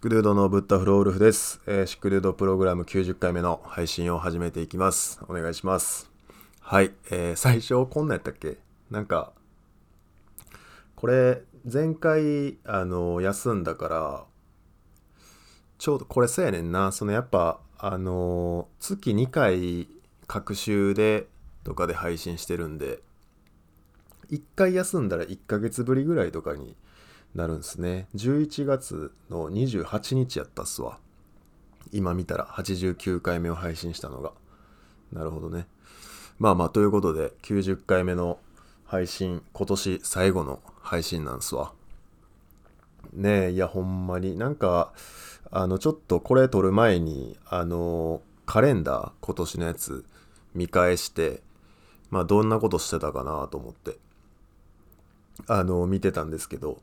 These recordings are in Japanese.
クルードのブッダフローウルフです。シックルードプログラム90回目の配信を始めていきます。お願いします。はい、最初こんなんやったっけ？なんかこれ前回休んだからちょうどこれそうやねんな。そのやっぱ月2回隔週でとかで配信してるんで、1回休んだら1ヶ月ぶりぐらいとかになるんですね。11月の28日やったっすわ。今見たら89回目を配信したのが。なるほどね。まあまあということで90回目の配信、今年最後の配信なんすわ。ねえ、いやほんまになんかちょっとこれ撮る前にカレンダー今年のやつ見返して、まあどんなことしてたかなと思って見てたんですけど、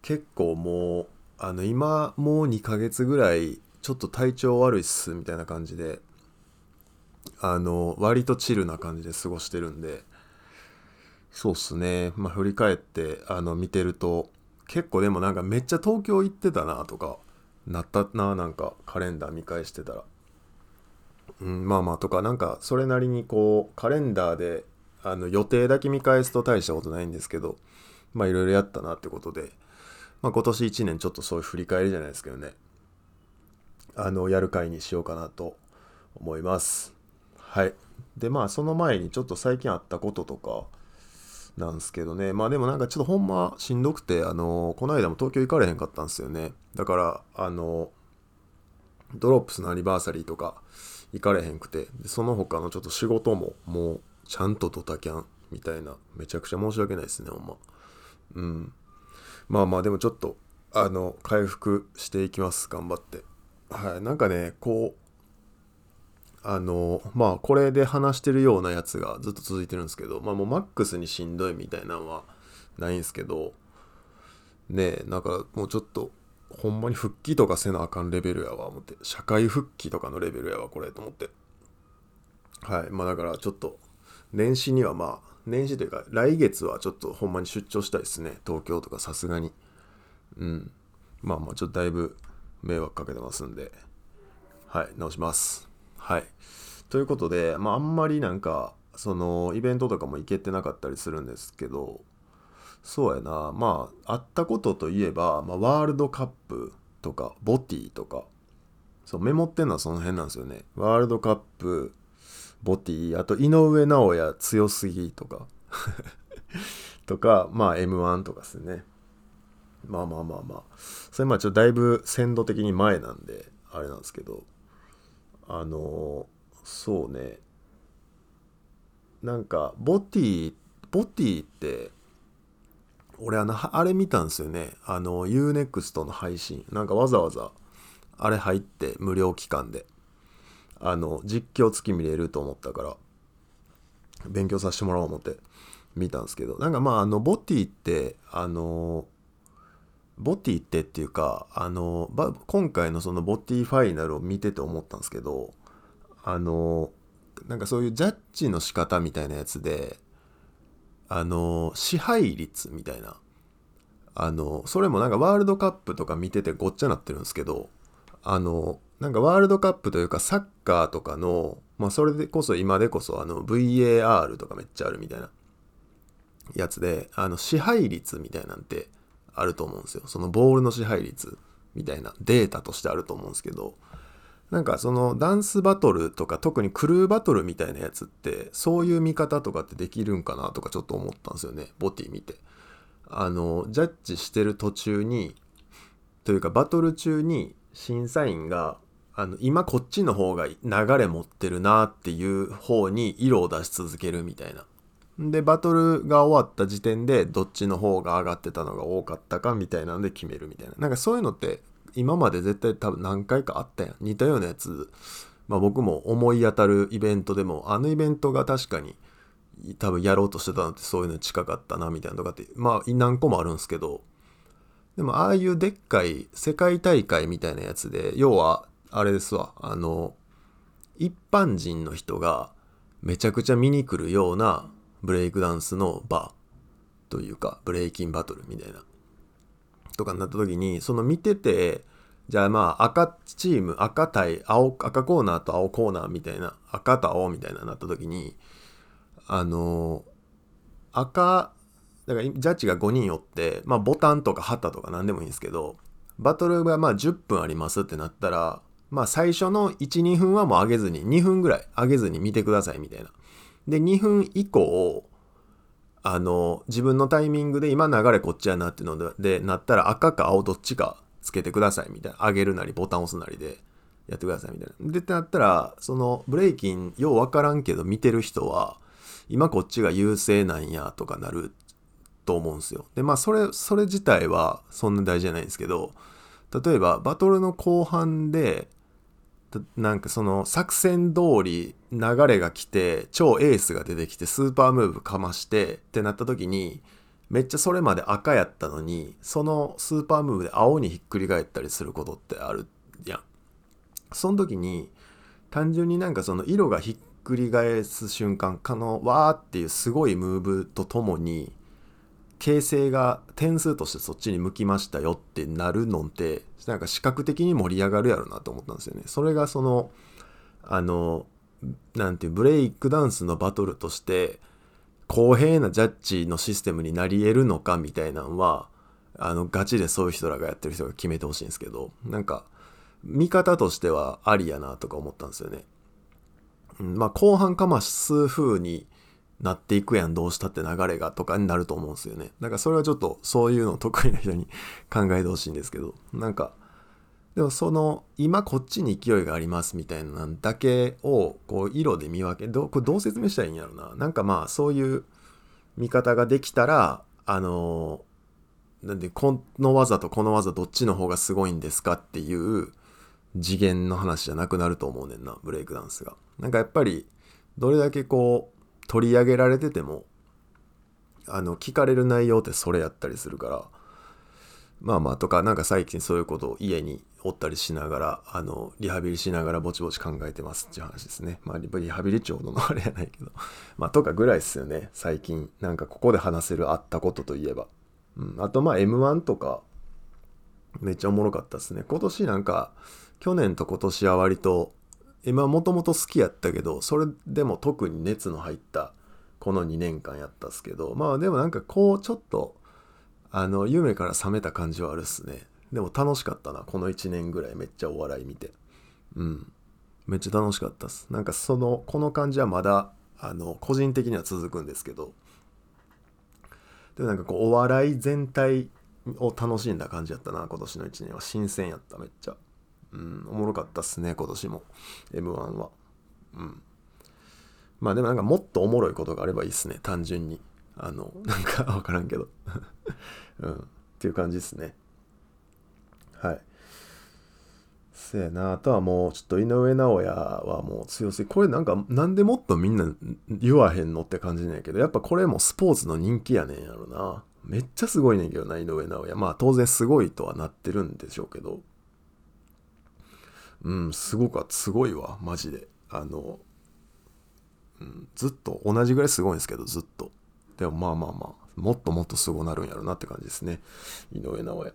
結構もう今もう2ヶ月ぐらいちょっと体調悪いっすみたいな感じで割とチルな感じで過ごしてるんで、そうっすね。まあ振り返って見てると結構でもなんかめっちゃ東京行ってたなとかなったな、なんかカレンダー見返してたら、うん、まあまあとかなんかそれなりにこうカレンダーで予定だけ見返すと大したことないんですけど、まあいろいろやったなってことで、まあ、今年1年ちょっとそういう振り返りじゃないですけどね、やる回にしようかなと思います。はい。でまあその前にちょっと最近あったこととかなんですけどね、まあでもなんかちょっとほんましんどくてこの間も東京行かれへんかったんですよね。だからドロップスのアニバーサリーとか行かれへんくて、でその他のちょっと仕事ももうちゃんとドタキャンみたいな、めちゃくちゃ申し訳ないですねほんま。うん、まあまあでもちょっと回復していきます、頑張って。はい。なんかねこうまあこれで話してるようなやつがずっと続いてるんですけど、まあもうマックスにしんどいみたいなのはないんですけどね、なんかもうちょっとほんまに復帰とかせなあかんレベルやわ思って、社会復帰とかのレベルやわこれと思って。はい。まあだからちょっと年始にはまあ年始というか来月はちょっとほんまに出張したいですね、東京とかさすがに。うん、まあまあちょっとだいぶ迷惑かけてますんで、はい、直します。はい。ということで、まああんまりなんかそのイベントとかも行けてなかったりするんですけど、そうやな、まああったことといえば、まあ、ワールドカップとかボティとか、そうメモってんのはその辺なんですよね。ワールドカップ、ボティ、あと井上尚弥強すぎとかとか、まあ M1 とかですね。まあまあまあまあそれまあちょっとだいぶ鮮度的に前なんであれなんですけど、そうね、なんかボティって俺あれ見たんですよね、U-NEXT の配信、なんかわざわざあれ入って無料期間で実況付き見れると思ったから勉強させてもらおうと思って見たんですけど、なんかまあボティってっていうか今回のそのボティファイナルを見てて思ったんですけど、なんかそういうジャッジの仕方みたいなやつで支配率みたいなそれもなんかワールドカップとか見ててごっちゃなってるんですけど、なんかワールドカップというかサッカーとかの、まあ、それでこそ今でこそVAR とかめっちゃあるみたいなやつで支配率みたいなんてあると思うんですよ。そのボールの支配率みたいなデータとしてあると思うんですけど、なんかそのダンスバトルとか特にクルーバトルみたいなやつってそういう見方とかってできるんかなとかちょっと思ったんですよね、ボティ見て。ジャッジしてる途中にというかバトル中に審査員が今こっちの方が流れ持ってるなっていう方に色を出し続けるみたいな。でバトルが終わった時点でどっちの方が上がってたのが多かったかみたいなんで決めるみたいな、なんかそういうのって今まで絶対多分何回かあったやん、似たようなやつ。まあ僕も思い当たるイベントでもイベントが確かに多分やろうとしてたのってそういうの近かったなみたいなとかって、まあ何個もあるんですけど、でもああいうでっかい世界大会みたいなやつで、要はあれですわ、一般人の人がめちゃくちゃ見に来るようなブレイクダンスのバーというかブレイキンバトルみたいなとかになった時に、その見ててじゃあまあ赤チーム、赤対青、赤コーナーと青コーナーみたいな、赤と青みたいななった時に、赤、だからジャッジが5人おって、まあボタンとか旗とか何でもいいんですけど、バトルがまあ10分ありますってなったら、まあ最初の1、2分はもう上げずに、2分ぐらい上げずに見てくださいみたいな。で、2分以降、自分のタイミングで今流れこっちやなっていうのでなったら赤か青どっちかつけてくださいみたいな、上げるなりボタン押すなりでやってくださいみたいな。でってなったら、そのブレイキンようわからんけど見てる人は今こっちが優勢なんやとかなると思うんですよ。でまあそれ自体はそんな大事じゃないんですけど、例えばバトルの後半でなんかその作戦通り流れが来て超エースが出てきてスーパームーブかましてってなった時に、めっちゃそれまで赤やったのにそのスーパームーブで青にひっくり返ったりすることってあるやん。その時に単純になんかその色がひっくり返す瞬間、わーっていうすごいムーブとともに形勢が点数としてそっちに向きましたよってなるので、なんか視覚的に盛り上がるやろなと思ったんですよね。それがそのなんていうブレイクダンスのバトルとして公平なジャッジのシステムになり得るのかみたいなのはガチでそういう人らがやってる人が決めてほしいんですけど、なんか見方としてはありやなとか思ったんですよね。まあ後半かます風になっていくやん、どうしたって流れがとかになると思うんですよね。だからそれはちょっとそういうの得意な人に考えてほしいんですけど、なんかでもその今こっちに勢いがありますみたいなだけをこう色で見分け、これどう説明したらいいんやろな。なんかまあそういう見方ができたらなんでこの技とこの技どっちの方がすごいんですかっていう次元の話じゃなくなると思うねんな、ブレイクダンスが。なんかやっぱりどれだけこう取り上げられてても聞かれる内容ってそれやったりするから、まあまあとか、なんか最近そういうことを家におったりしながらリハビリしながらぼちぼち考えてますっていう話ですね。まあリハビリちょうどのあれやないけどまあとかぐらいっすよね、最近。なんかここで話せるあったことといえば、あとまあ M1 とかめっちゃおもろかったっすね今年。なんか去年と今年は割と今もともと好きやったけど、それでも特に熱の入ったこの2年間やったっすけど、まあでもなんかこうちょっと夢から覚めた感じはあるっすね。でも楽しかったな、この1年ぐらいめっちゃお笑い見て、めっちゃ楽しかったっす。なんかこの感じはまだ個人的には続くんですけど、でもなんかこうお笑い全体を楽しんだ感じやったな、今年の1年は。新鮮やった、めっちゃ。おもろかったっすね今年も M1 は。まあでもなんかもっとおもろいことがあればいいっすね、単純に。なんか分からんけどっていう感じっすね。はい。せやな。あとはもうちょっと井上尚弥はもう強すぎ、これなんかなんでもっとみんな言わへんのって感じなんやけど、やっぱこれもスポーツの人気やねんやろな。めっちゃすごいねんけどな井上尚弥。まあ当然すごいとはなってるんでしょうけど、すごいわマジで。ずっと同じぐらいすごいんですけど、ずっと。でもまあまあまあもっともっとすごなるんやろなって感じですね、井上尚弥。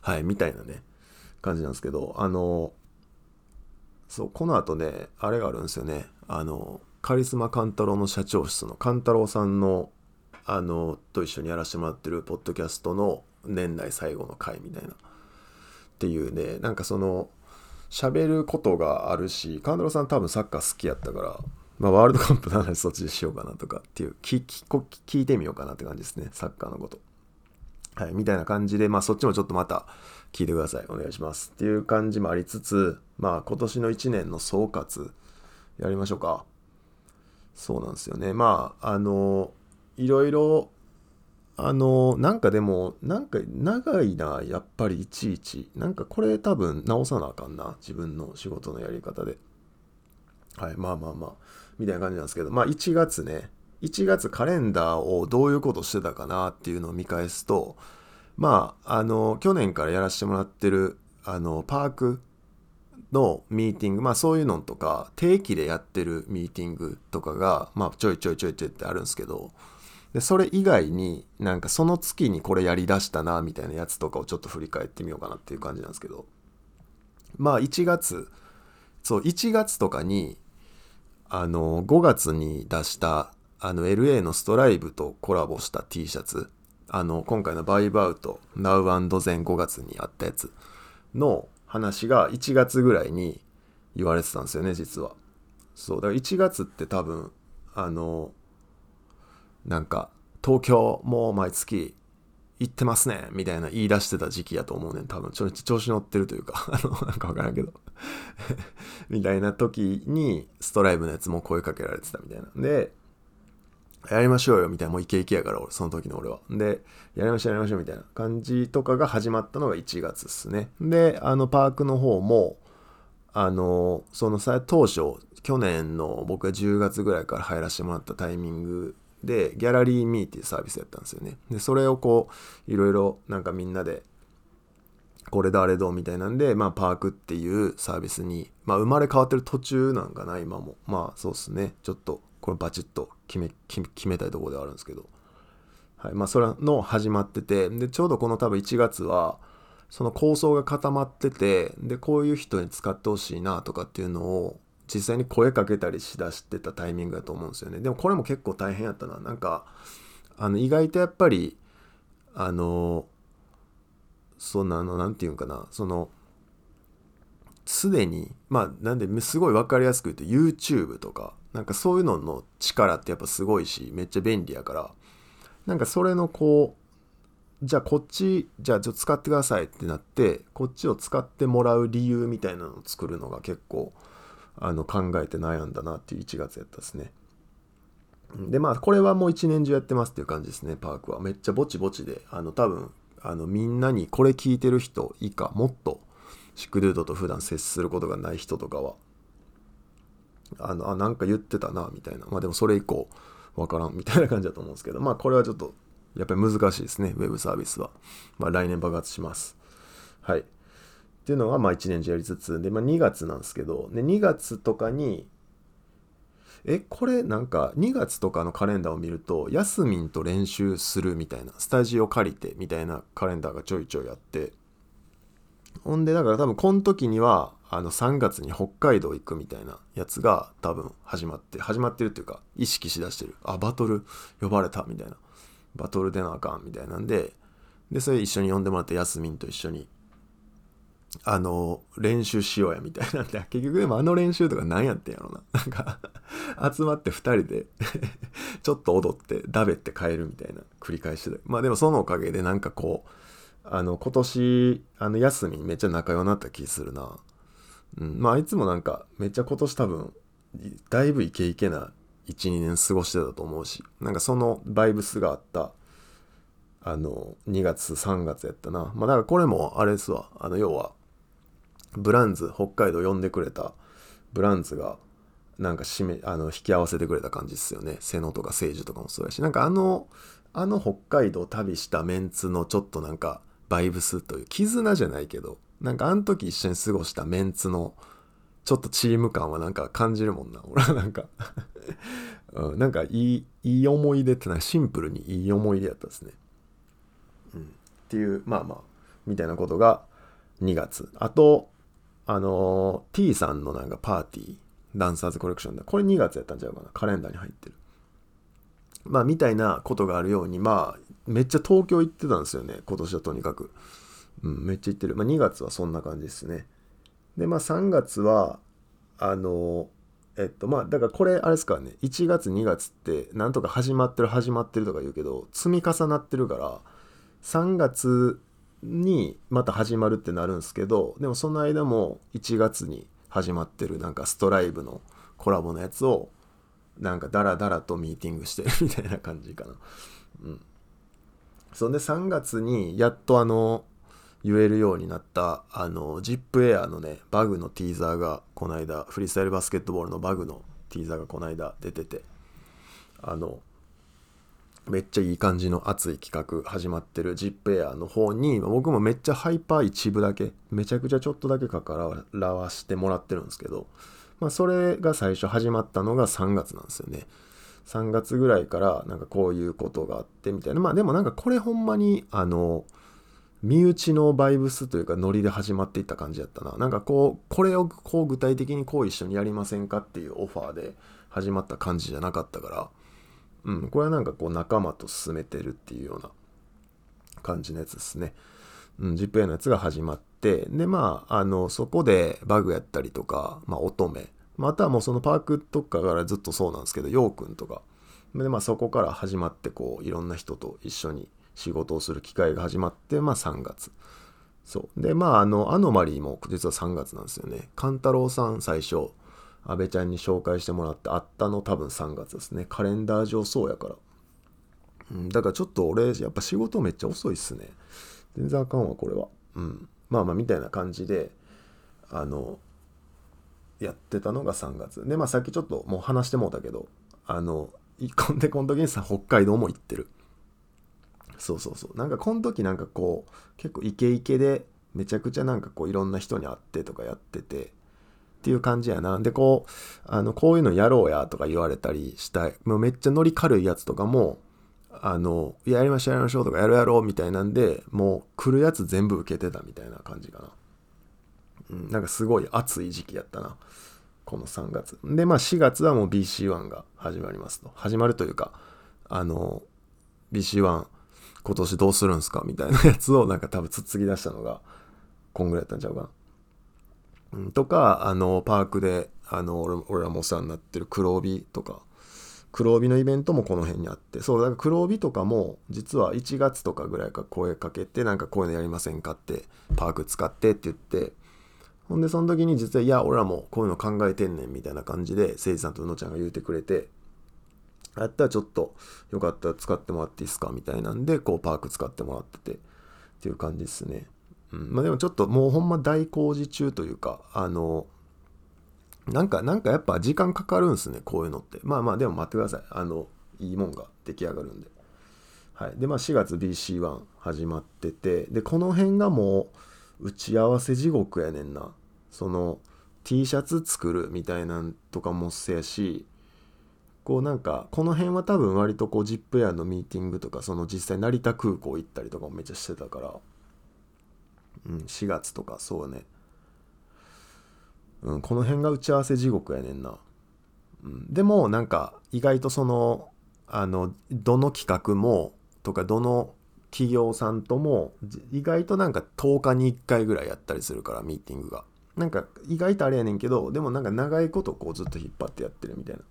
はい、みたいなね感じなんですけど、そうこの後ねあれがあるんですよね。カリスマカンタロウの社長室のカンタロウさんのと一緒にやらせてもらってるポッドキャストの年内最後の回みたいなっていうね、なんかその喋ることがあるし、カンドロさん多分サッカー好きやったから、まあ、ワールドカップの話そっちでしようかなとかっていう、聞いてみようかなって感じですね、サッカーのこと。はい、みたいな感じで、まあそっちもちょっとまた聞いてください、お願いしますっていう感じもありつつ、まあ今年の1年の総括やりましょうか。そうなんですよね。まあいろいろなんかでもなんか長いな、やっぱりいちいちなんかこれ多分直さなあかんな、自分の仕事のやり方で。はい、まあまあまあみたいな感じなんですけど、まあ1月ね、1月カレンダーをどういうことしてたかなっていうのを見返すと、まあ去年からやらせてもらってるパークのミーティング、まあそういうのとか定期でやってるミーティングとかがまあちょいちょいってあるんですけど、でそれ以外になんかその月にこれやりだしたなみたいなやつとかをちょっと振り返ってみようかなっていう感じなんですけど、まあ1月とかに5月に出したLA のストライブとコラボした T シャツ、今回のバイブアウト Now and Zen 5月にあったやつの話が1月ぐらいに言われてたんですよね、実は。そうだから1月って多分なんか東京もう毎月行ってますねみたいな言い出してた時期やと思うねん、多分調子乗ってるというかなんか分からんけどみたいな時にストライブのやつも声かけられてたみたいな、でやりましょうよみたいな、もうイケイケやからその時の俺は、でやりましょうみたいな感じとかが始まったのが1月っすね。でパークの方もそのさ当初去年の僕が10月ぐらいから入らせてもらったタイミングでギャラリーミーっていうサービスやったんですよね。でそれをこういろいろなんかみんなでこれだあれどうみたいなんで、まあパークっていうサービスに、まあ生まれ変わってる途中なんかな今も、まあそうっすね、ちょっとこれバチッと決めたいところではあるんですけど、はい、まあそれの始まってて、でちょうどこの多分1月はその構想が固まってて、でこういう人に使ってほしいなとかっていうのを実際に声かけたりしだしてたタイミングだと思うんですよね。でもこれも結構大変やったな。なんか意外とやっぱりなんていうんかな、そのすでにまあなんですごい分かりやすく言うと YouTube とかなんかそういうのの力ってやっぱすごいしめっちゃ便利やから、なんかそれのこうじゃあこっちじゃあちょっと使ってくださいってなってこっちを使ってもらう理由みたいなのを作るのが結構考えて悩んだなっていう1月やったですね。でまあこれはもう一年中やってますっていう感じですね。パークはめっちゃぼちぼちで多分みんなにこれ聞いてる人以下もっとシックドゥードと普段接することがない人とかはなんか言ってたなみたいな、まあでもそれ以降わからんみたいな感じだと思うんですけど、まあこれはちょっとやっぱり難しいですね、ウェブサービスは。まあ来年爆発します、はいっていうのがまあ1年中やりつつで、まあ、2月なんですけど、で2月とかにこれなんか2月とかのカレンダーを見るとヤスミンと練習するみたいなスタジオ借りてみたいなカレンダーがちょいちょいあって、ほんでだから多分この時には3月に北海道行くみたいなやつが多分始まってるっていうか意識しだしてる、バトル呼ばれたみたいな、バトル出なあかんみたいなんでそれ一緒に呼んでもらってヤスミンと一緒に練習しようやみたいなんで、結局でも練習とか何やってんやろな、なんか集まって2人でちょっと踊ってダベって帰るみたいな繰り返してた。まあでもそのおかげでなんかこう今年休みめっちゃ仲良くなった気するな、うん、まあいつもなんかめっちゃ今年多分だいぶイケイケな 1,2 年過ごしてたと思うし、なんかそのバイブスがあった2月3月やったな。まあだからこれもあれですわ、要はブランズ北海道呼んでくれたブランズがなんか引き合わせてくれた感じっすよね。瀬野とか聖樹とかもそうやし、なんか北海道旅したメンツのちょっとなんかバイブスという絆じゃないけど、なんか時一緒に過ごしたメンツのちょっとチーム感はなんか感じるもんな俺はなんか、なんかいい思い出ってなんかシンプルにいい思い出やったですね、うん、っていうまあみたいなことが2月。あとT さんのなんかパーティーダンサーズコレクションだ、これ2月やったんちゃうかな、カレンダーに入ってる、まあみたいなことがあるように、まあめっちゃ東京行ってたんですよね今年はとにかく、うん、めっちゃ行ってる。まあ2月はそんな感じですね。でまあ3月はまあだからこれあれですからね、1月2月ってなんとか始まってるとか言うけど積み重なってるから3月にまた始まるってなるんですけど、でもその間も1月に始まってるなんかストライブのコラボのやつをなんかダラダラとミーティングしてるみたいな感じかな、うん。そんで3月にやっと言えるようになったZIP!AIR のねバグのティーザーがこないだ、フリースタイルバスケットボールのバグのティーザーがこないだ出てて、めっちゃいい感じの熱い企画始まってる ZIP!AIR の方に僕もめっちゃハイパー一部だけめちゃくちゃちょっとだけからわしてもらってるんですけど、まあそれが最初始まったのが3月なんですよね。3月ぐらいからなんかこういうことがあってみたいな、まあでもなんかこれほんまに身内のバイブスというかノリで始まっていった感じだったな。なんかこうこれをこう具体的にこう一緒にやりませんかっていうオファーで始まった感じじゃなかったから、うん、これはなんかこう仲間と進めてるっていうような感じのやつですね。うん、ZIP!AIR のやつが始まって、で、まあ、そこでバグやったりとか、まあ、乙女、またはもうそのパークとかからずっとそうなんですけど、ヨウくんとか、で、まあ、そこから始まって、こう、いろんな人と一緒に仕事をする機会が始まって、まあ、3月。そう。で、まあ、アノマリーも実は3月なんですよね。カンタロウさん、最初、安倍ちゃんに紹介してもらって、あったの多分3月ですね。カレンダー上そうやから。うん、だからちょっと俺、やっぱ仕事めっちゃ遅いっすね。全然あかんわこれは、うん、まあまあみたいな感じでやってたのが3月で、まあさっきちょっともう話してもうたけどこの時にさ北海道も行ってる。そうそうそう、なんかこの時なんかこう結構イケイケでめちゃくちゃなんかこういろんな人に会ってとかやっててっていう感じやな。でこうこういうのやろうやとか言われたりしたい、もうめっちゃノリ軽いやつとかもやりましょうやりましょうとかやろうやろうみたいなんでもう来るやつ全部受けてたみたいな感じかな、うん、なんかすごい暑い時期やったなこの3月で。まあ4月はもう BC1 が始まりますと、始まるというかBC1 今年どうするんすかみたいなやつをなんか多分つっつき出したのがこんぐらいやったんちゃうかな、うん、とかパークで俺らもお世話になってる黒帯とか黒帯のイベントもこの辺にあって、そうだから黒帯とかも実は1月とかぐらいから声かけてなんかこういうのやりませんかってパーク使ってって言って、ほんでその時に実はいや俺らもこういうの考えてんねんみたいな感じで誠治さんと宇野ちゃんが言うてくれて、やったらちょっとよかったら使ってもらっていいですかみたいなんでこうパーク使ってもらっててっていう感じですね、うん、まあでもちょっともうほんま大工事中というかなんかやっぱ時間かかるんすねこういうのって。まあまあでも待ってください、いいもんが出来上がるんで、はい。でまあ4月 BC1 始まってて、でこの辺がもう打ち合わせ地獄やねんな。その T シャツ作るみたいなんとかもせやし、こうなんかこの辺は多分割とこう ZIP!AIR のミーティングとかその実際成田空港行ったりとかもめっちゃしてたから、うん、4月とかそうね、うん、この辺が打ち合わせ地獄やねんな、うん、でもなんか意外とそのどの企画もとかどの企業さんとも意外となんか10日に1回ぐらいやったりするからミーティングがなんか意外とあれやねんけど、でもなんか長いことこうずっと引っ張ってやってるみたいな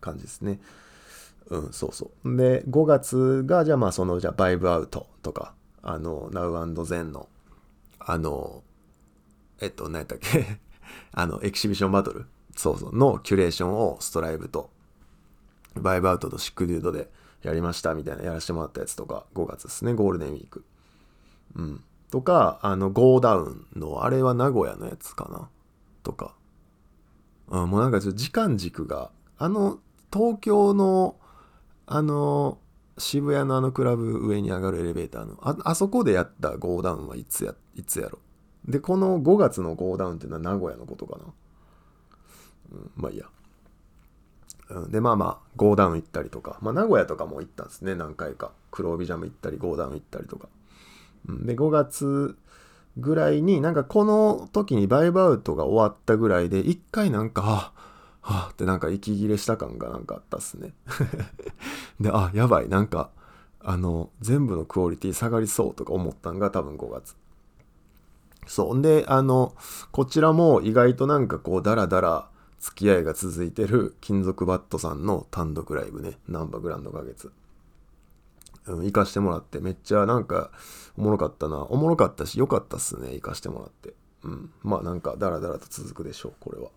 感じですね。うんそうそう。で5月がじゃあまあじゃあバイブアウトとかNow and Zen の何やったっけエキシビションバトルそうそうのキュレーションをストライブとバイブアウトとシックデュードでやりましたみたいなやらせてもらったやつとか5月ですね、ゴールデンウィーク、うん、とかゴーダウンのあれは名古屋のやつかなとか、うん、もうなんかちょっと時間軸が東京の渋谷のクラブ上に上がるエレベーターのあそこでやったゴーダウンいつやろ。でこの5月のゴーダウンっていうのは名古屋のことかな、うん、まあいいや、うん、でまあまあゴーダウン行ったりとか、まあ、名古屋とかも行ったんですね何回か。黒帯ジャム行ったりゴーダウン行ったりとか、うん、で5月ぐらいになんかこの時にバイブアウトが終わったぐらいで一回なんかはぁってなんか息切れした感がなんかあったっすねでやばいなんか全部のクオリティ下がりそうとか思ったんが多分5月。そうでこちらも意外となんかこうダラダラ付き合いが続いてる金属バットさんの単独ライブね、ナンバーグランド花月、うん、行かしてもらってめっちゃなんかおもろかったし良かったっすね行かしてもらって、うん、まあなんかダラダラと続くでしょうこれは、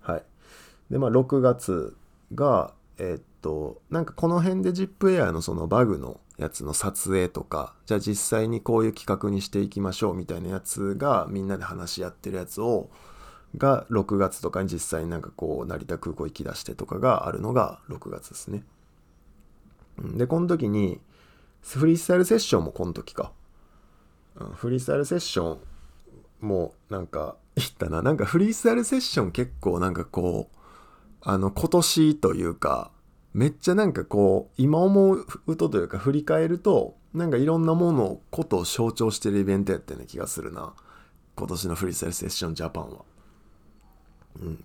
はい。でまあ6月がなんかこの辺で ZIP!AIR のそのバグのやつの撮影とか、じゃあ実際にこういう企画にしていきましょうみたいなやつがみんなで話し合ってるやつが6月とかに実際になんかこう成田空港行き出してとかがあるのが6月ですね。でこの時にフリースタイルセッションもこの時か、うん、フリースタイルセッションもなんか行ったな。なんかフリースタイルセッション結構なんかこう今年というかめっちゃなんかこう今思うとというか振り返るとなんかいろんなものことを象徴してるイベントやったような気がするな、今年のフリースタイルセッションジャパンは。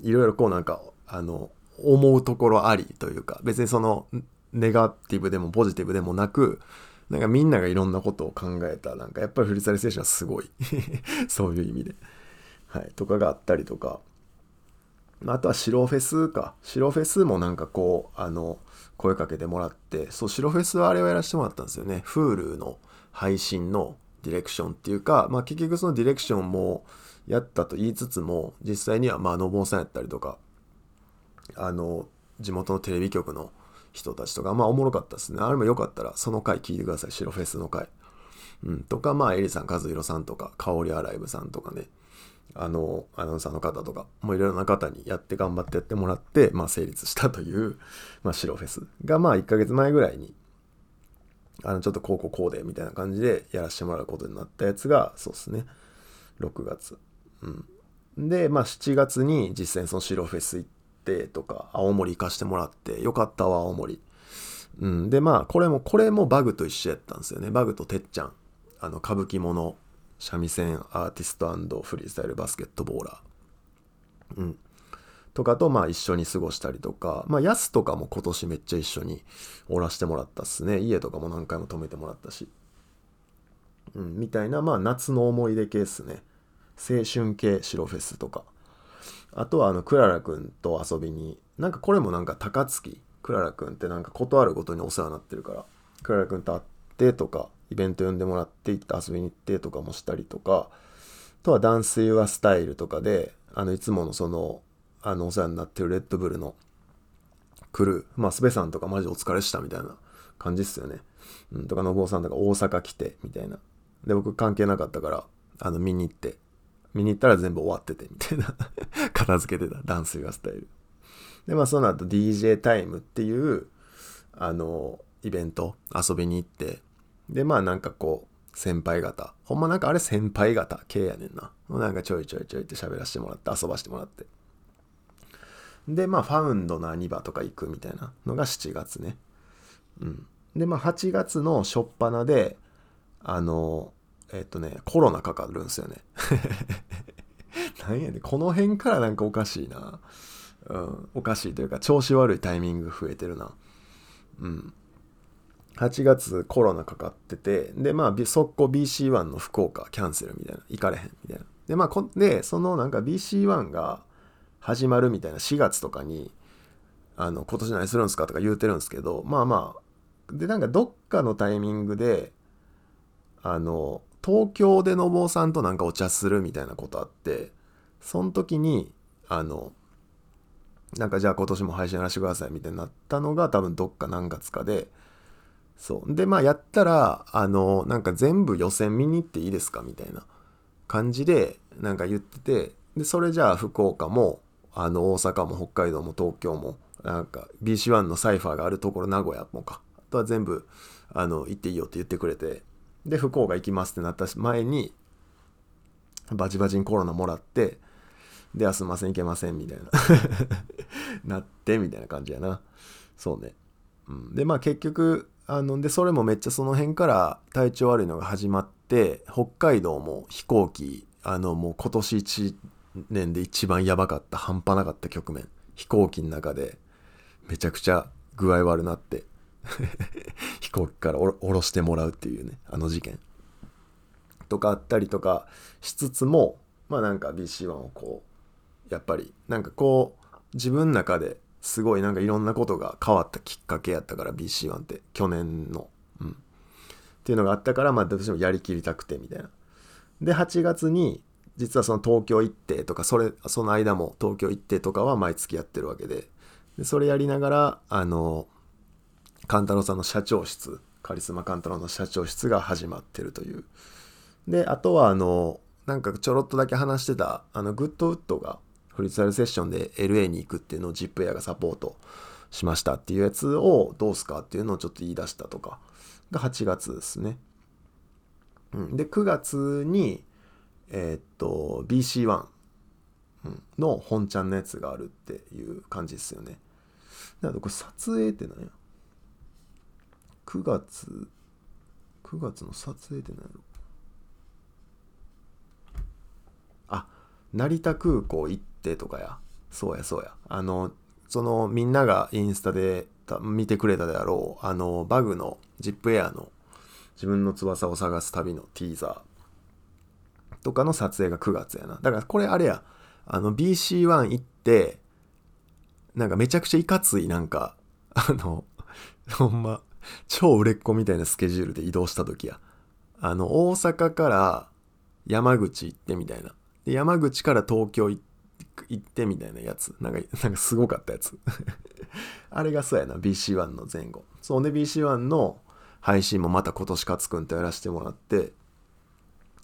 いろいろこうなんか思うところありというか、別にそのネガティブでもポジティブでもなく、なんかみんながいろんなことを考えた、なんかやっぱりフリースタイルセッションはすごいそういう意味で、はい、とかがあったりとか、あとは白フェスか。白フェスもなんかこう声かけてもらって、そう、白フェスはあれをやらせてもらったんですよね。 Hulu の配信のディレクションっていうか、まあ結局そのディレクションもやったと言いつつも、実際にはまあのぼんさんやったりとか、地元のテレビ局の人たちとか、まあおもろかったですね。あれもよかったらその回聞いてください、白フェスの回、とか、まあエリさん、和弘さんとか、香りアライブさんとかね、アナウンサーの方とかもういろいろな方に頑張ってやってもらって、まあ、成立したという、まあ、白フェスがまあ1ヶ月前ぐらいにちょっとこうこうこうでみたいな感じでやらせてもらうことになったやつが、そうですね、6月。で、まあ、7月に実際にその白フェス行ってとか、青森行かしてもらってよかったわ青森、でまあこれもバグと一緒やったんですよね。バグとてっちゃん、歌舞伎もの三味線アーティスト&フリースタイルバスケットボーラー、とかとまあ一緒に過ごしたりとか、まあヤスとかも今年めっちゃ一緒におらしてもらったっすね。家とかも何回も泊めてもらったし、みたいな、まあ夏の思い出系っすね。青春系白フェスとか、あとはクララくんと遊びに、なんかこれもなんか高槻、クララくんってなんかことあるごとにお世話になってるから、クララくんと会ってとか、イベント呼んでもらって行って遊びに行ってとかもしたりとか、あとはダンスユアスタイルとかで、いつものそのお世話になってるレッドブルのクルー、まあスベさんとかマジお疲れしたみたいな感じっすよね、とかのぼうさんとか大阪来てみたいなで、僕関係なかったから見に行ったら全部終わっててみたいな片付けてたダンスユアスタイルで、まあその後 DJ タイムっていうイベント遊びに行って、でまあなんかこう先輩方、ほんまなんかあれ先輩方系やねんな、なんかちょいって喋らせてもらって遊ばしてもらって、でまあファウンドのアニバとか行くみたいなのが7月ね。でまあ8月の初っ端でコロナかかるんすよねなんやねこの辺からなんかおかしいな、おかしいというか調子悪いタイミング増えてるな。8月コロナかかってて、でまあ速攻 BC1 の福岡キャンセルみたいな、行かれへんみたいな、でまあでそのなんか BC1 が始まるみたいな4月とかに今年何するんすかとか言うてるんですけど、まあまあでなんかどっかのタイミングで東京でのぼうさんとなんかお茶するみたいなことあって、その時になんかじゃあ今年も配信やらせてくださいみたいになったのが多分どっか何月かで、そうでまあやったらなんか全部予選見に行っていいですかみたいな感じでなんか言ってて、でそれじゃあ福岡も大阪も北海道も東京もなんか BC1 のサイファーがあるところ名古屋もか、あとは全部行っていいよって言ってくれて、で福岡行きますってなった前にバチバチにコロナもらって、であすいません行けませんみたいななってみたいな感じやな。そうね、でまあ結局でそれもめっちゃその辺から体調悪いのが始まって、北海道も飛行機もう今年1年で一番やばかった、半端なかった局面、飛行機の中でめちゃくちゃ具合悪なって飛行機から降ろしてもらうっていうね、事件とかあったりとかしつつも、まあなんか BC1 をこうやっぱりなんかこう自分の中ですごいなんかいろんなことが変わったきっかけやったから BC1 って去年の、っていうのがあったから、まあどうしてもやりきりたくてみたいな。で8月に実はその東京行ってとか、その間も東京行ってとかは毎月やってるわけで、でそれやりながら勘太郎さんの社長室、カリスマ勘太郎の社長室が始まってるという。であとはなんかちょろっとだけ話してたグッドウッドがフリースタイルセッションで LA に行くっていうのを ZIP!AIR がサポートしましたっていうやつをどうすかっていうのをちょっと言い出したとかが8月ですね。で9月にBC1 の本ちゃんのやつがあるっていう感じですよね。なんでこれ撮影って何や。9月の撮影って何やろ。あ、成田空港行ってとかや。そうや。そのみんながインスタで見てくれたであろう、バグの ZIP!AIR の自分の翼を探す旅のティーザーとかの撮影が9月やな。だからこれあれや、BC1 行って、なんかめちゃくちゃいかつい、なんか、ほんま、超売れっ子みたいなスケジュールで移動した時や。大阪から山口行ってみたいな。で、山口から東京行ってみたいなやつ。なんかすごかったやつ。あれがそうやな、BC1 の前後。そうで、BC1 の配信もまた今年勝くんとやらせてもらって、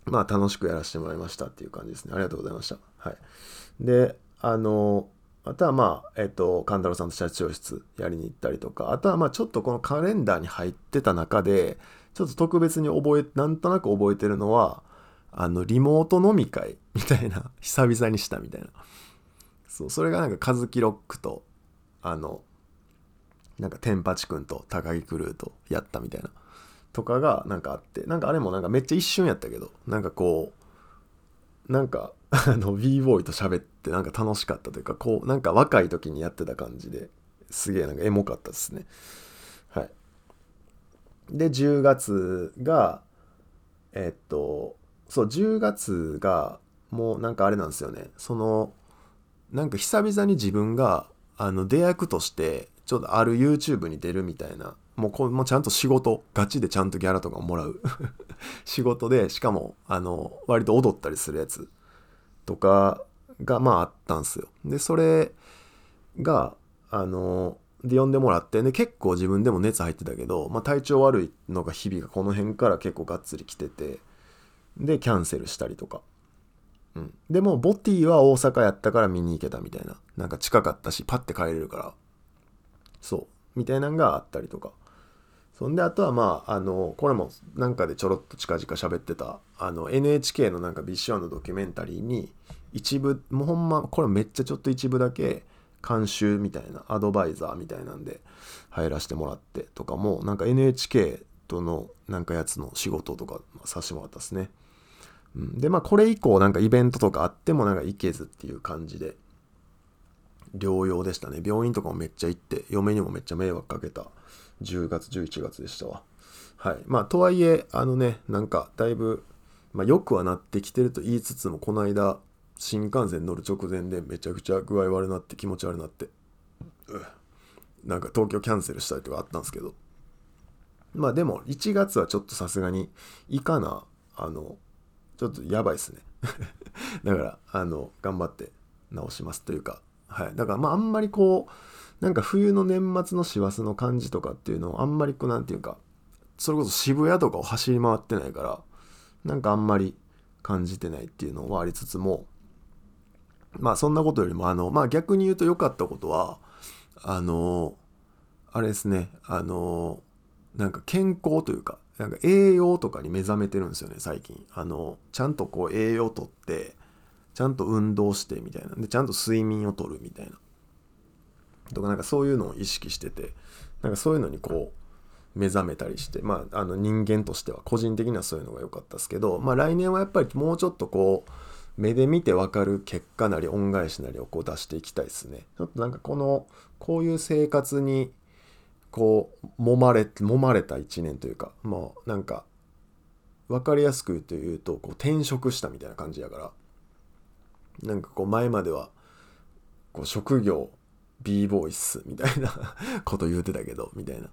まあ楽しくやらせてもらいましたっていう感じですね。ありがとうございました。はい。で、あとはまあ、勘太郎さんと社長室やりに行ったりとか、あとはまあちょっとこのカレンダーに入ってた中で、ちょっと特別になんとなく覚えてるのは、リモート飲み会みたいな、久々にしたみたいな。そう、それがなんかカズキロックと、なんか天八くんと高木クルーとやったみたいなとかがなんかあって、なんかあれもなんかめっちゃ一瞬やったけど、なんかこうなんかB ボーイと喋ってなんか楽しかったというか、こうなんか若い時にやってた感じで、すげえなんかエモかったですね。はい。で10月がそう、10月がもうなんかあれなんですよね。そのなんか久々に自分が出役としてちょっとある YouTube に出るみたいな、もうちゃんと仕事、ガチでちゃんとギャラとかもらう仕事で、しかも割と踊ったりするやつとかがまああったんすよ。でそれがで呼んでもらって、で結構自分でも熱入ってたけど、まあ、体調悪いのが日々がこの辺から結構がっつり来てて、でキャンセルしたりとか、うん、でもボティは大阪やったから見に行けたみたいな、なんか近かったしパッて帰れるから、そうみたいなのがあったりとか。そんであとはまあこれもなんかでちょろっと近々喋ってたNHK のなんか BC1 のドキュメンタリーに一部、もうほんまこれめっちゃちょっと一部だけ監修みたいな、アドバイザーみたいなんで入らせてもらってとかも、なんか NHK とのなんかやつの仕事とかさせてもらったですね。うん、でまあこれ以降なんかイベントとかあってもなんか行けずっていう感じで療養でしたね。病院とかもめっちゃ行って、嫁にもめっちゃ迷惑かけた10月11月でしたわ。はい。まあとはいえね、なんかだいぶ、まあ、よくはなってきてると言いつつも、この間新幹線乗る直前でめちゃくちゃ具合悪なって、気持ち悪なって、なんか東京キャンセルしたりとかあったんですけど、まあでも1月はちょっとさすがにいかな、ちょっとやばいっすねだから頑張って直しますというか、はい。だからまああんまりこうなんか冬の年末の師走の感じとかっていうのをあんまりこうなんていうか、それこそ渋谷とかを走り回ってないから、なんかあんまり感じてないっていうのはありつつも、まあそんなことよりもまあ逆に言うと良かったことはあれですね、なんか健康というか、なんか栄養とかに目覚めてるんですよね最近。ちゃんとこう栄養とって。ちゃんと運動してみたいな、でちゃんと睡眠をとるみたいなとか、なんかそういうのを意識してて、なんかそういうのにこう目覚めたりして、まあ人間としては個人的にはそういうのが良かったですけど、まあ来年はやっぱりもうちょっとこう目で見て分かる結果なり恩返しなりをこう出していきたいですね。ちょっとなんかこういう生活にこう揉まれた1年というか、もうなんか分かりやすく言うとこう転職したみたいな感じだから。なんかこう前まではこう職業 B ボーイっすみたいなこと言うてたけどみたいな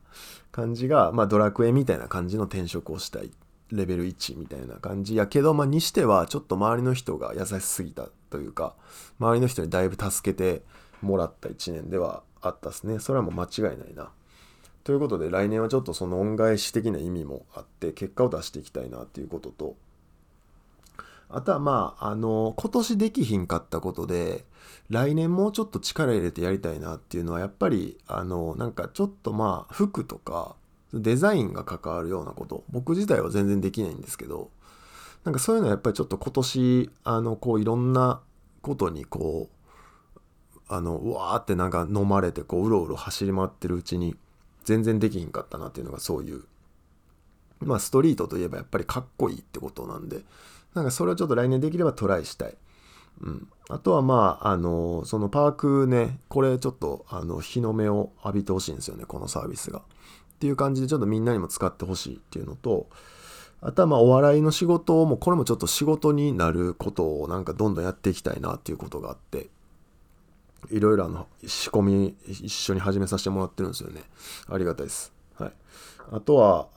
感じが、まあドラクエみたいな感じの転職をしたいレベル1みたいな感じやけど、まあにしてはちょっと周りの人が優しすぎたというか、周りの人にだいぶ助けてもらった1年ではあったですね。それはもう間違いないなということで、来年はちょっとその恩返し的な意味もあって結果を出していきたいなということと、あとはまあ今年できひんかったことで来年もうちょっと力入れてやりたいなっていうのは、やっぱりなんかちょっとまあ服とかデザインが関わるようなこと、僕自体は全然できないんですけど、なんかそういうのはやっぱりちょっと今年こういろんなことにこううわーってなんか飲まれてこううろうろ走り回ってるうちに全然できひんかったなっていうのが、そういうまあストリートといえばやっぱりかっこいいってことなんで、なんかそれはちょっと来年できればトライしたい。うん、あとはまあそのパークね、これちょっと日の目を浴びてほしいんですよね、このサービスがっていう感じで、ちょっとみんなにも使ってほしいっていうのと、あとはまあお笑いの仕事をも、これもちょっと仕事になることをなんかどんどんやっていきたいなっていうことがあって、いろいろ仕込み一緒に始めさせてもらってるんですよね。ありがたいです。はい。あとは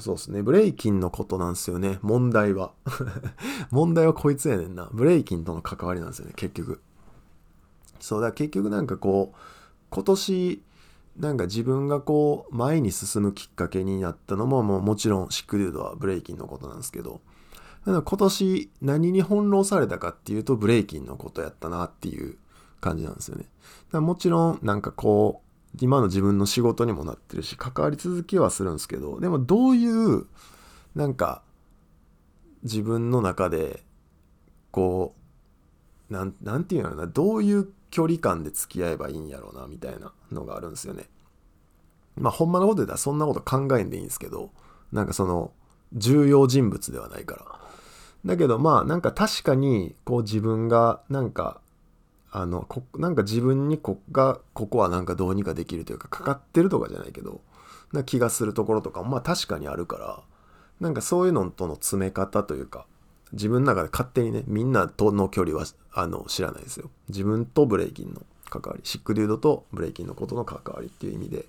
そうですね、ブレイキンのことなんですよね、問題は問題はこいつやねんな、ブレイキンとの関わりなんですよね、結局。そうだ、結局なんかこう今年なんか自分がこう前に進むきっかけになったのも、もちろんシックデュードはブレイキンのことなんですけど、だから今年何に翻弄されたかっていうとブレイキンのことやったなっていう感じなんですよね。だからもちろんなんかこう今の自分の仕事にもなってるし、関わり続けはするんですけど、でもどういうなんか自分の中でこうなんていうのかな、どういう距離感で付き合えばいいんやろうなみたいなのがあるんですよね。まあほんまのこと言ったらそんなこと考えんでいいんですけど、なんかその重要人物ではないからだけど、まあなんか確かにこう自分がなんかなんか自分にここはなんかどうにかできるというか、かかってるとかじゃないけどな気がするところとかもまあ確かにあるから、なんかそういうのとの詰め方というか、自分の中で勝手にね、みんなとの距離は知らないですよ。自分とブレイキンの関わり、シックデュードとブレイキンのことの関わりっていう意味で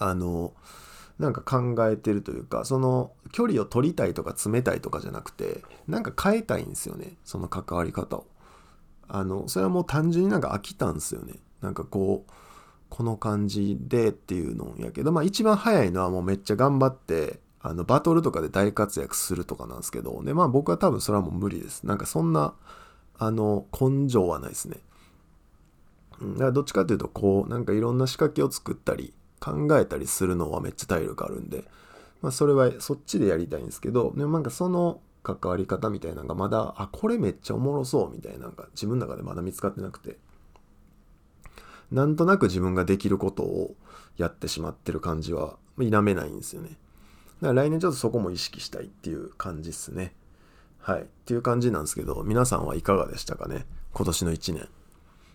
なんか考えてるというか、その距離を取りたいとか詰めたいとかじゃなくて、なんか変えたいんですよね、その関わり方を。それはもう単純になんか飽きたんですよね、なんかこうこの感じでっていうのやけど、まあ一番早いのはもうめっちゃ頑張ってバトルとかで大活躍するとかなんですけど、でまあ僕は多分それはもう無理です。なんかそんな根性はないですね。だからどっちかというとこうなんかいろんな仕掛けを作ったり考えたりするのはめっちゃ体力あるんで、まあそれはそっちでやりたいんですけど、でもなんかその関わり方みたいなのがまだ、あ、これめっちゃおもろそうみたいなのが自分の中でまだ見つかってなくて、なんとなく自分ができることをやってしまってる感じは否めないんですよね。だから来年ちょっとそこも意識したいっていう感じっすね。はい。っていう感じなんですけど、皆さんはいかがでしたかね、今年の1年。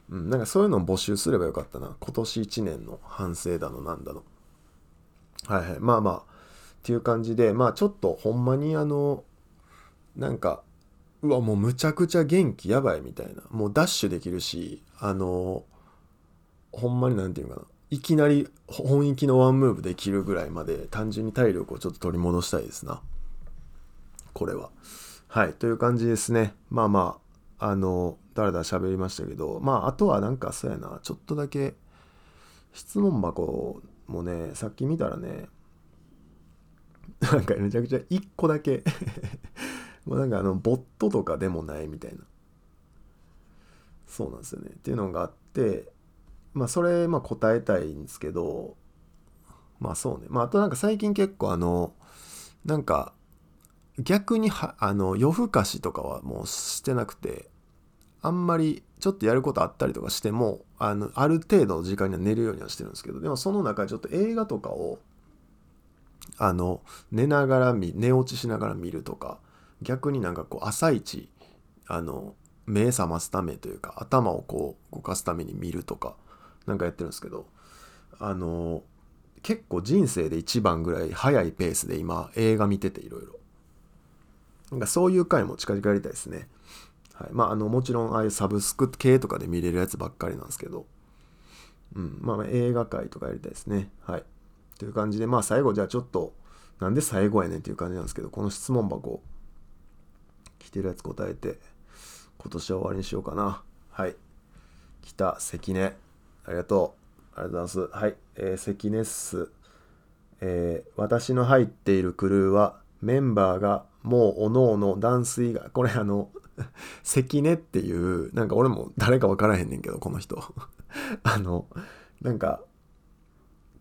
うん、なんかそういうのを募集すればよかったな。今年1年の反省だのなんだの。はいはい。まあまあ、っていう感じで、まあちょっとほんまになんかうわもうむちゃくちゃ元気やばいみたいな、もうダッシュできるしほんまになんていうかな、いきなり本域のワンムーブできるぐらいまで単純に体力をちょっと取り戻したいですな、これは。はい、という感じですね。まあまあだらだら喋りましたけど、まああとはなんかそうやな、ちょっとだけ質問箱もね、さっき見たらね、なんかめちゃくちゃ1個だけなんかボットとかでもないみたいな、そうなんですよねっていうのがあって、まあそれまあ答えたいんですけど、まあそうね、まああとなんか最近結構なんか逆に夜更かしとかはもうしてなくて、あんまりちょっとやることあったりとかしてもある程度の時間には寝るようにはしてるんですけど、でもその中でちょっと映画とかを寝落ちしながら見るとか、逆になんかこう朝一目覚ますためというか頭をこう動かすために見るとかなんかやってるんですけど、結構人生で一番ぐらい早いペースで今映画見てて、いろいろなんかそういう回も近々やりたいですね。はい、まあもちろんああいうサブスク系とかで見れるやつばっかりなんですけど、うん、まあ映画回とかやりたいですね。はい、という感じで、まあ最後じゃあちょっとなんで最後やねんっていう感じなんですけど、この質問箱来てるやつ答えて今年は終わりにしようかな。はい、来た関根ありがとう、ありがとうございます。はい、関根っす。私の入っているクルーはメンバーがもうおのおのダンス以外、これ関根っていうなんか俺も誰か分からへんねんけどこの人なんか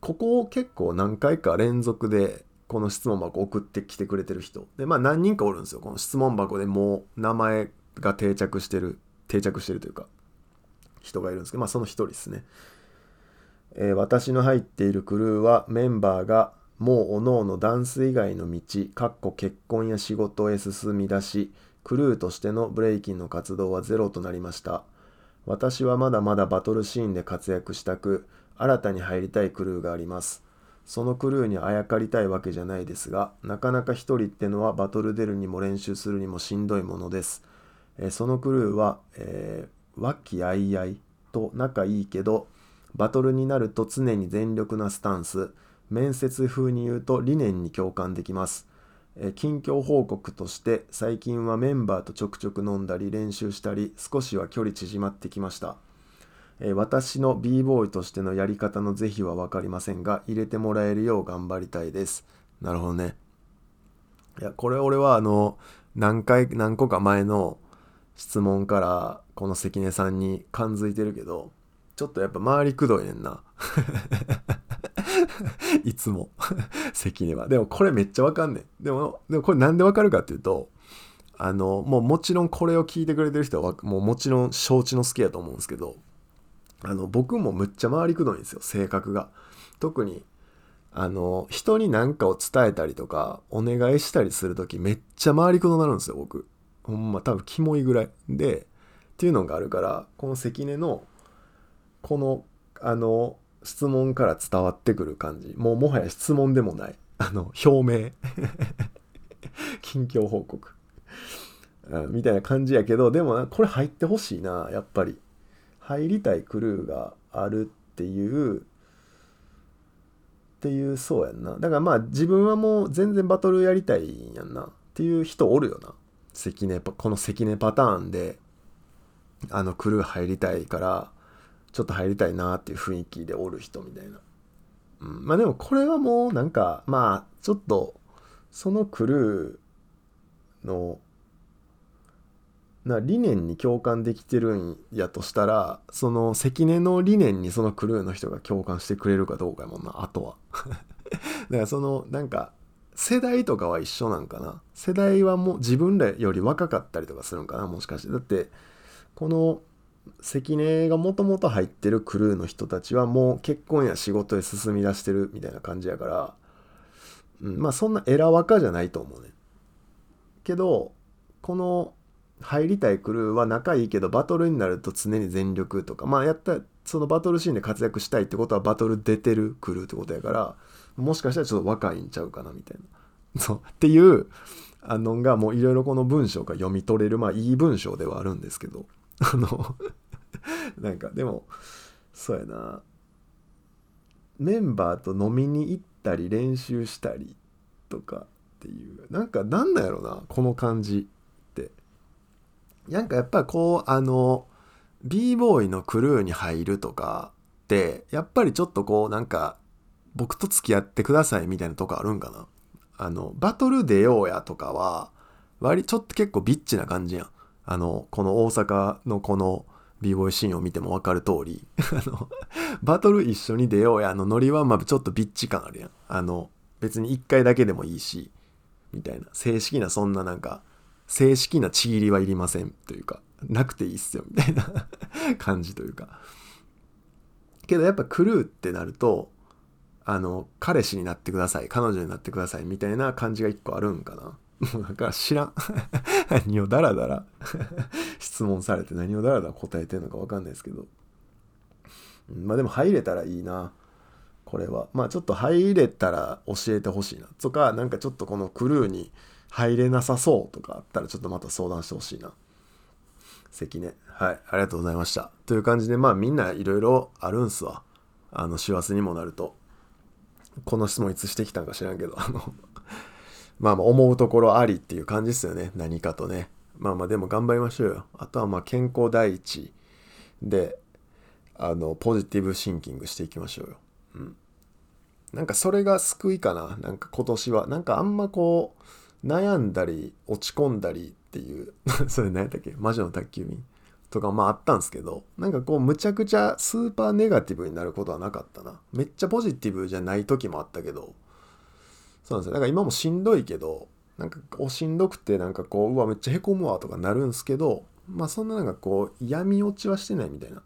ここを結構何回か連続でこの質問箱送ってきてくれてる人で、まあ何人かおるんですよ、この質問箱でもう名前が定着してるというか人がいるんですけど、まあその一人ですね。私の入っているクルーはメンバーがもうおのおのダンス以外の道（結婚や仕事へ進み出し）クルーとしてのブレイキンの活動はゼロとなりました。私はまだまだバトルシーンで活躍したく、新たに入りたいクルーがあります。そのクルーにあやかりたいわけじゃないですが、なかなか一人ってのはバトル出るにも練習するにもしんどいものです。そのクルーは、和気あいあいと仲いいけど、バトルになると常に全力なスタンス、面接風に言うと理念に共感できます。近況報告として、最近はメンバーとちょくちょく飲んだり練習したり、少しは距離縮まってきました。私の B ボーイとしてのやり方の是非は分かりませんが、入れてもらえるよう頑張りたいです。なるほどね。いや、これ俺は何個か前の質問からこの関根さんに感づいてるけど、ちょっとやっぱ周りくどいねんな。いつも関根は。でもこれめっちゃ分かんねん。でもこれなんで分かるかっていうと、もちろんこれを聞いてくれてる人はもちろん承知の好きやと思うんですけど、僕もむっちゃ回りくどいんですよ、性格が。特に人に何かを伝えたりとかお願いしたりするときめっちゃ回りくどなるんですよ、僕。ほんま多分キモいぐらいでっていうのがあるから、この関根のこの質問から伝わってくる感じ、もはや質問でもない表明近況報告みたいな感じやけど、でもこれ入ってほしいな、やっぱり。入りたいクルーがあるっていう、そうやんな。だからまあ自分はもう全然バトルやりたいんやんなっていう人おるよな。この関根パターンでクルー入りたいからちょっと入りたいなっていう雰囲気でおる人みたいな。まあでもこれはもうなんかまあちょっとそのクルーの理念に共感できてるんやとしたら、その関根の理念にそのクルーの人が共感してくれるかどうかやもんな、あとは。だからなんか世代とかは一緒なんかな。世代はもう自分らより若かったりとかするんかな、もしかして。だってこの関根がもともと入ってるクルーの人たちはもう結婚や仕事へ進み出してるみたいな感じやから、まあそんなエラ若じゃないと思うね。けどこの入りたいクルーは仲いいけどバトルになると常に全力とか、まあそのバトルシーンで活躍したいってことはバトル出てるクルーってことやから、もしかしたらちょっと若いんちゃうかなみたいな、そうっていうのがもういろいろこの文章が読み取れる、まあいい文章ではあるんですけど、なんかでもそうやな、メンバーと飲みに行ったり練習したりとかっていう、なんかなんだろうな、この感じ。なんかやっぱこうB ボーイのクルーに入るとかってやっぱりちょっとこうなんか僕と付き合ってくださいみたいなとこあるんかな。バトル出ようやとかはちょっと結構ビッチな感じやん。この大阪のこの B ボーイシーンを見ても分かる通りバトル一緒に出ようやのノリはまあちょっとビッチ感あるやん。別に1回だけでもいいしみたいな、正式なそんななんか正式なちぎりはいりませんというか、なくていいっすよみたいな感じというか。けどやっぱクルーってなると彼氏になってください、彼女になってくださいみたいな感じが一個あるんかな。もうだから知らん何をダラダラ質問されて何をダラダラ答えてるのか分かんないですけど、まあでも入れたらいいな、これは。まあちょっと入れたら教えてほしいなとか、なんかちょっとこのクルーに入れなさそうとかあったらちょっとまた相談してほしいな、関根。はい、ありがとうございましたという感じで、まあみんないろいろあるんすわ。師走にもなるとこの質問いつしてきたんか知らんけどまあ思うところありっていう感じですよね、何かとね。まあでも頑張りましょうよ。あとはまあ健康第一でポジティブシンキングしていきましょうよ。なんかそれが救いかな。なんか今年はなんかあんまこう悩んだり落ち込んだりっていうそれ何やったっけ、魔女の宅急便とかまああったんですけど、なんかこうむちゃくちゃスーパーネガティブになることはなかったな。めっちゃポジティブじゃない時もあったけど、そうなんですよ。だから今もしんどいけど、なんかこうしんどくてなんかこううわめっちゃへこむわとかなるんすけど、まあそんななんかこう闇落ちはしてないみたいな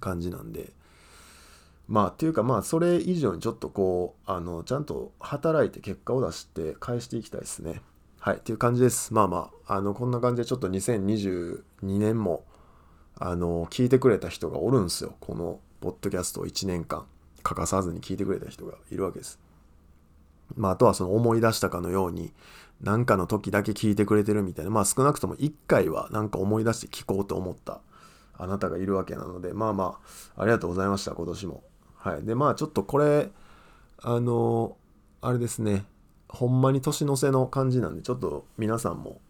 感じなんで、まあっていうかまあそれ以上にちょっとこうちゃんと働いて結果を出して返していきたいですね。はいっていう感じです。まあまあこんな感じでちょっと2022年も聞いてくれた人がおるんすよ。このポッドキャストを1年間欠かさずに聞いてくれた人がいるわけです。まああとはその思い出したかのように何かの時だけ聞いてくれてるみたいな、まあ少なくとも1回は何か思い出して聞こうと思ったあなたがいるわけなので、まあまあありがとうございました今年も。はいでまあちょっとこれあれですね、ほんまに年の瀬の感じなんでちょっと皆さんも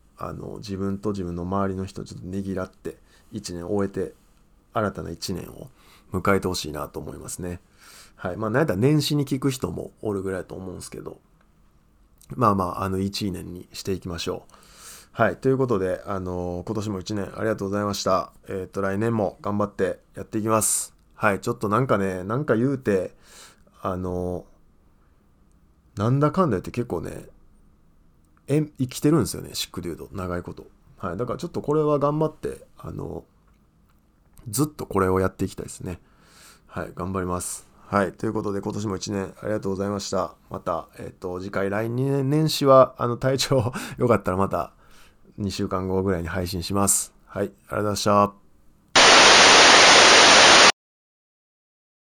自分と自分の周りの人ちょっとねぎらって1年終えて新たな1年を迎えてほしいなと思いますね。はいまあ何やったら年始に聞く人もおるぐらいだと思うんですけど、まあまあ1年にしていきましょう。はいということで今年も1年ありがとうございました。来年も頑張ってやっていきます。はいちょっとなんかねなんか言うてなんだかんだ言って結構ね生きてるんですよね、シックで言うと長いこと。はいだからちょっとこれは頑張ってずっとこれをやっていきたいですね。はい頑張ります。はいということで今年も1年ありがとうございました。また次回来年年始は体調よかったらまた2週間後ぐらいに配信します。はいありがとうございました。